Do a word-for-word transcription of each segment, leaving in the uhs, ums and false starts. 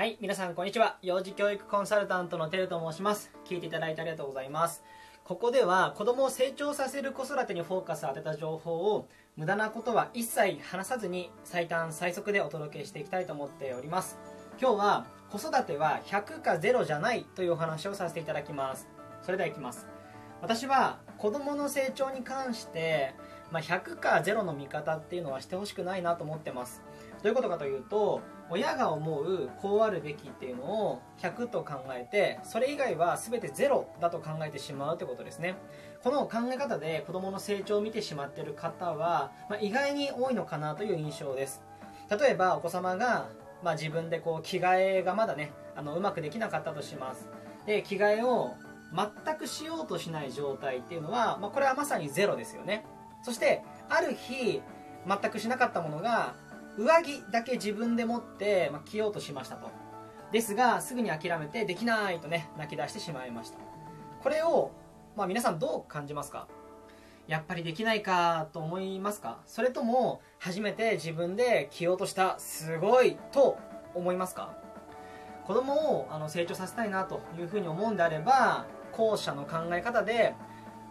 はい、皆さんこんにちは。幼児教育コンサルタントのテルと申します。聞いていただいてありがとうございます。ここでは子供を成長させる子育てにフォーカスを当てた情報を無駄なことは一切話さずに最短最速でお届けしていきたいと思っております。今日は子育てはひゃくかゼロじゃないというお話をさせていただきます。それではいきます。私は子供の成長に関して、まあ、ひゃくかゼロの見方っていうのはしてほしくないなと思ってます。どういうことかというと、親が思うこうあるべきっていうのをひゃくと考えて、それ以外は全てゼロだと考えてしまうということですね。この考え方で子どもの成長を見てしまっている方は、まあ、意外に多いのかなという印象です。例えばお子様が、まあ、自分でこう着替えがまだねあのうまくできなかったとします。で、着替えを全くしようとしない状態っていうのは、まあ、これはまさにゼロですよね。そしてある日全くしなかったものが上着だけ自分で持って、まあ、着ようとしましたと。ですがすぐに諦めてできないとね泣き出してしまいました。これを、まあ、皆さんどう感じますか？やっぱりできないかと思いますか？それとも初めて自分で着ようとしたすごいと思いますか？子供をあの成長させたいなというふうに思うんであれば、後者の考え方で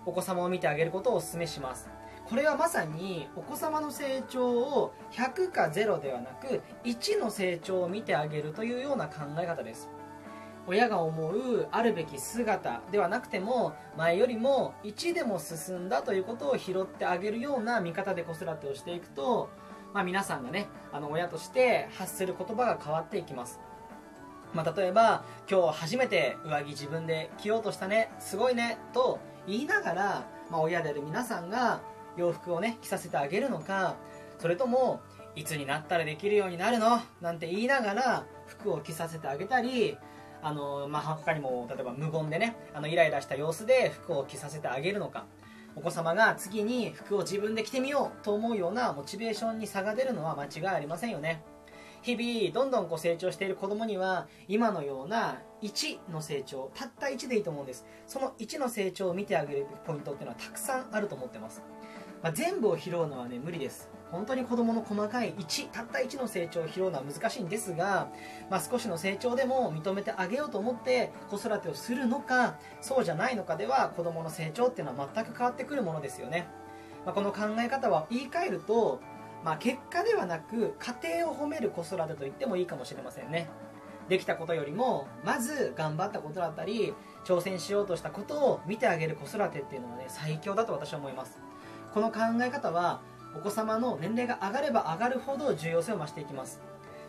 お子様を見てあげることをお勧めします。これはまさにお子様の成長をひゃくかゼロではなくいちの成長を見てあげるというような考え方です。親が思うあるべき姿ではなくても、前よりもいちでも進んだということを拾ってあげるような見方で子育てをしていくと、まあ、皆さんがねあの親として発する言葉が変わっていきます。まあ、例えば今日初めて上着自分で着ようとしたね、すごいねと言いながら、まあ、親である皆さんが洋服をね着させてあげるのか、それともいつになったらできるようになるのなんて言いながら服を着させてあげたり、あの、まあ、他にも例えば無言でねあのイライラした様子で服を着させてあげるのか、お子様が次に服を自分で着てみようと思うようなモチベーションに差が出るのは間違いありませんよね。日々どんどんこう成長している子供には、今のようないちの成長、たったいちでいいと思うんです。そのいちの成長を見てあげるポイントっていうのはたくさんあると思ってます。まあ、全部を拾うのはね無理です。本当に子どもの細かいいち、たったいちの成長を拾うのは難しいんですが、まあ、少しの成長でも認めてあげようと思って子育てをするのか、そうじゃないのかでは子どもの成長っていうのは全く変わってくるものですよね。まあ、この考え方は言い換えると、まあ、結果ではなく家庭を褒める子育てと言ってもいいかもしれませんね。できたことよりもまず頑張ったことだったり挑戦しようとしたことを見てあげる子育てっていうのはね最強だと私は思います。この考え方はお子様の年齢が上がれば上がるほど重要性を増していきます。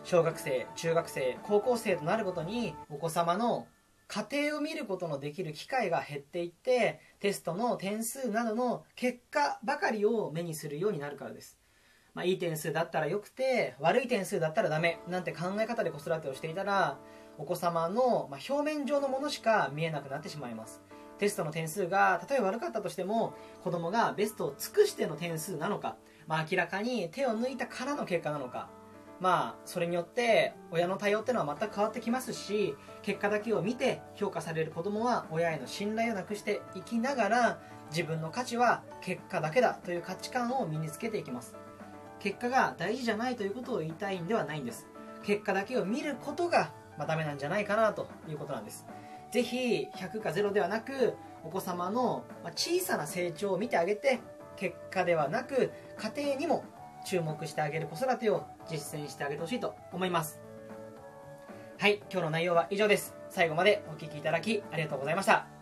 小学生、中学生、高校生となるごとにお子様の家庭を見ることのできる機会が減っていって、テストの点数などの結果ばかりを目にするようになるからです。まあ、いい点数だったらよくて悪い点数だったらダメなんて考え方で子育てをしていたら、お子様の表面上のものしか見えなくなってしまいます。テストの点数がたとえ悪かったとしても、子どもがベストを尽くしての点数なのか、まあ、明らかに手を抜いたからの結果なのか、まあ、それによって親の対応ってのは全く変わってきますし、結果だけを見て評価される子どもは親への信頼をなくしていきながら、自分の価値は結果だけだという価値観を身につけていきます。結果が大事じゃないということを言いたいんではないんです。結果だけを見ることが、まあ、ダメなんじゃないかなということなんです。ぜひひゃくかゼロではなく、お子様の小さな成長を見てあげて、結果ではなく家庭にも注目してあげる子育てを実践してあげてほしいと思います。はい、今日の内容は以上です。最後までお聞きいただきありがとうございました。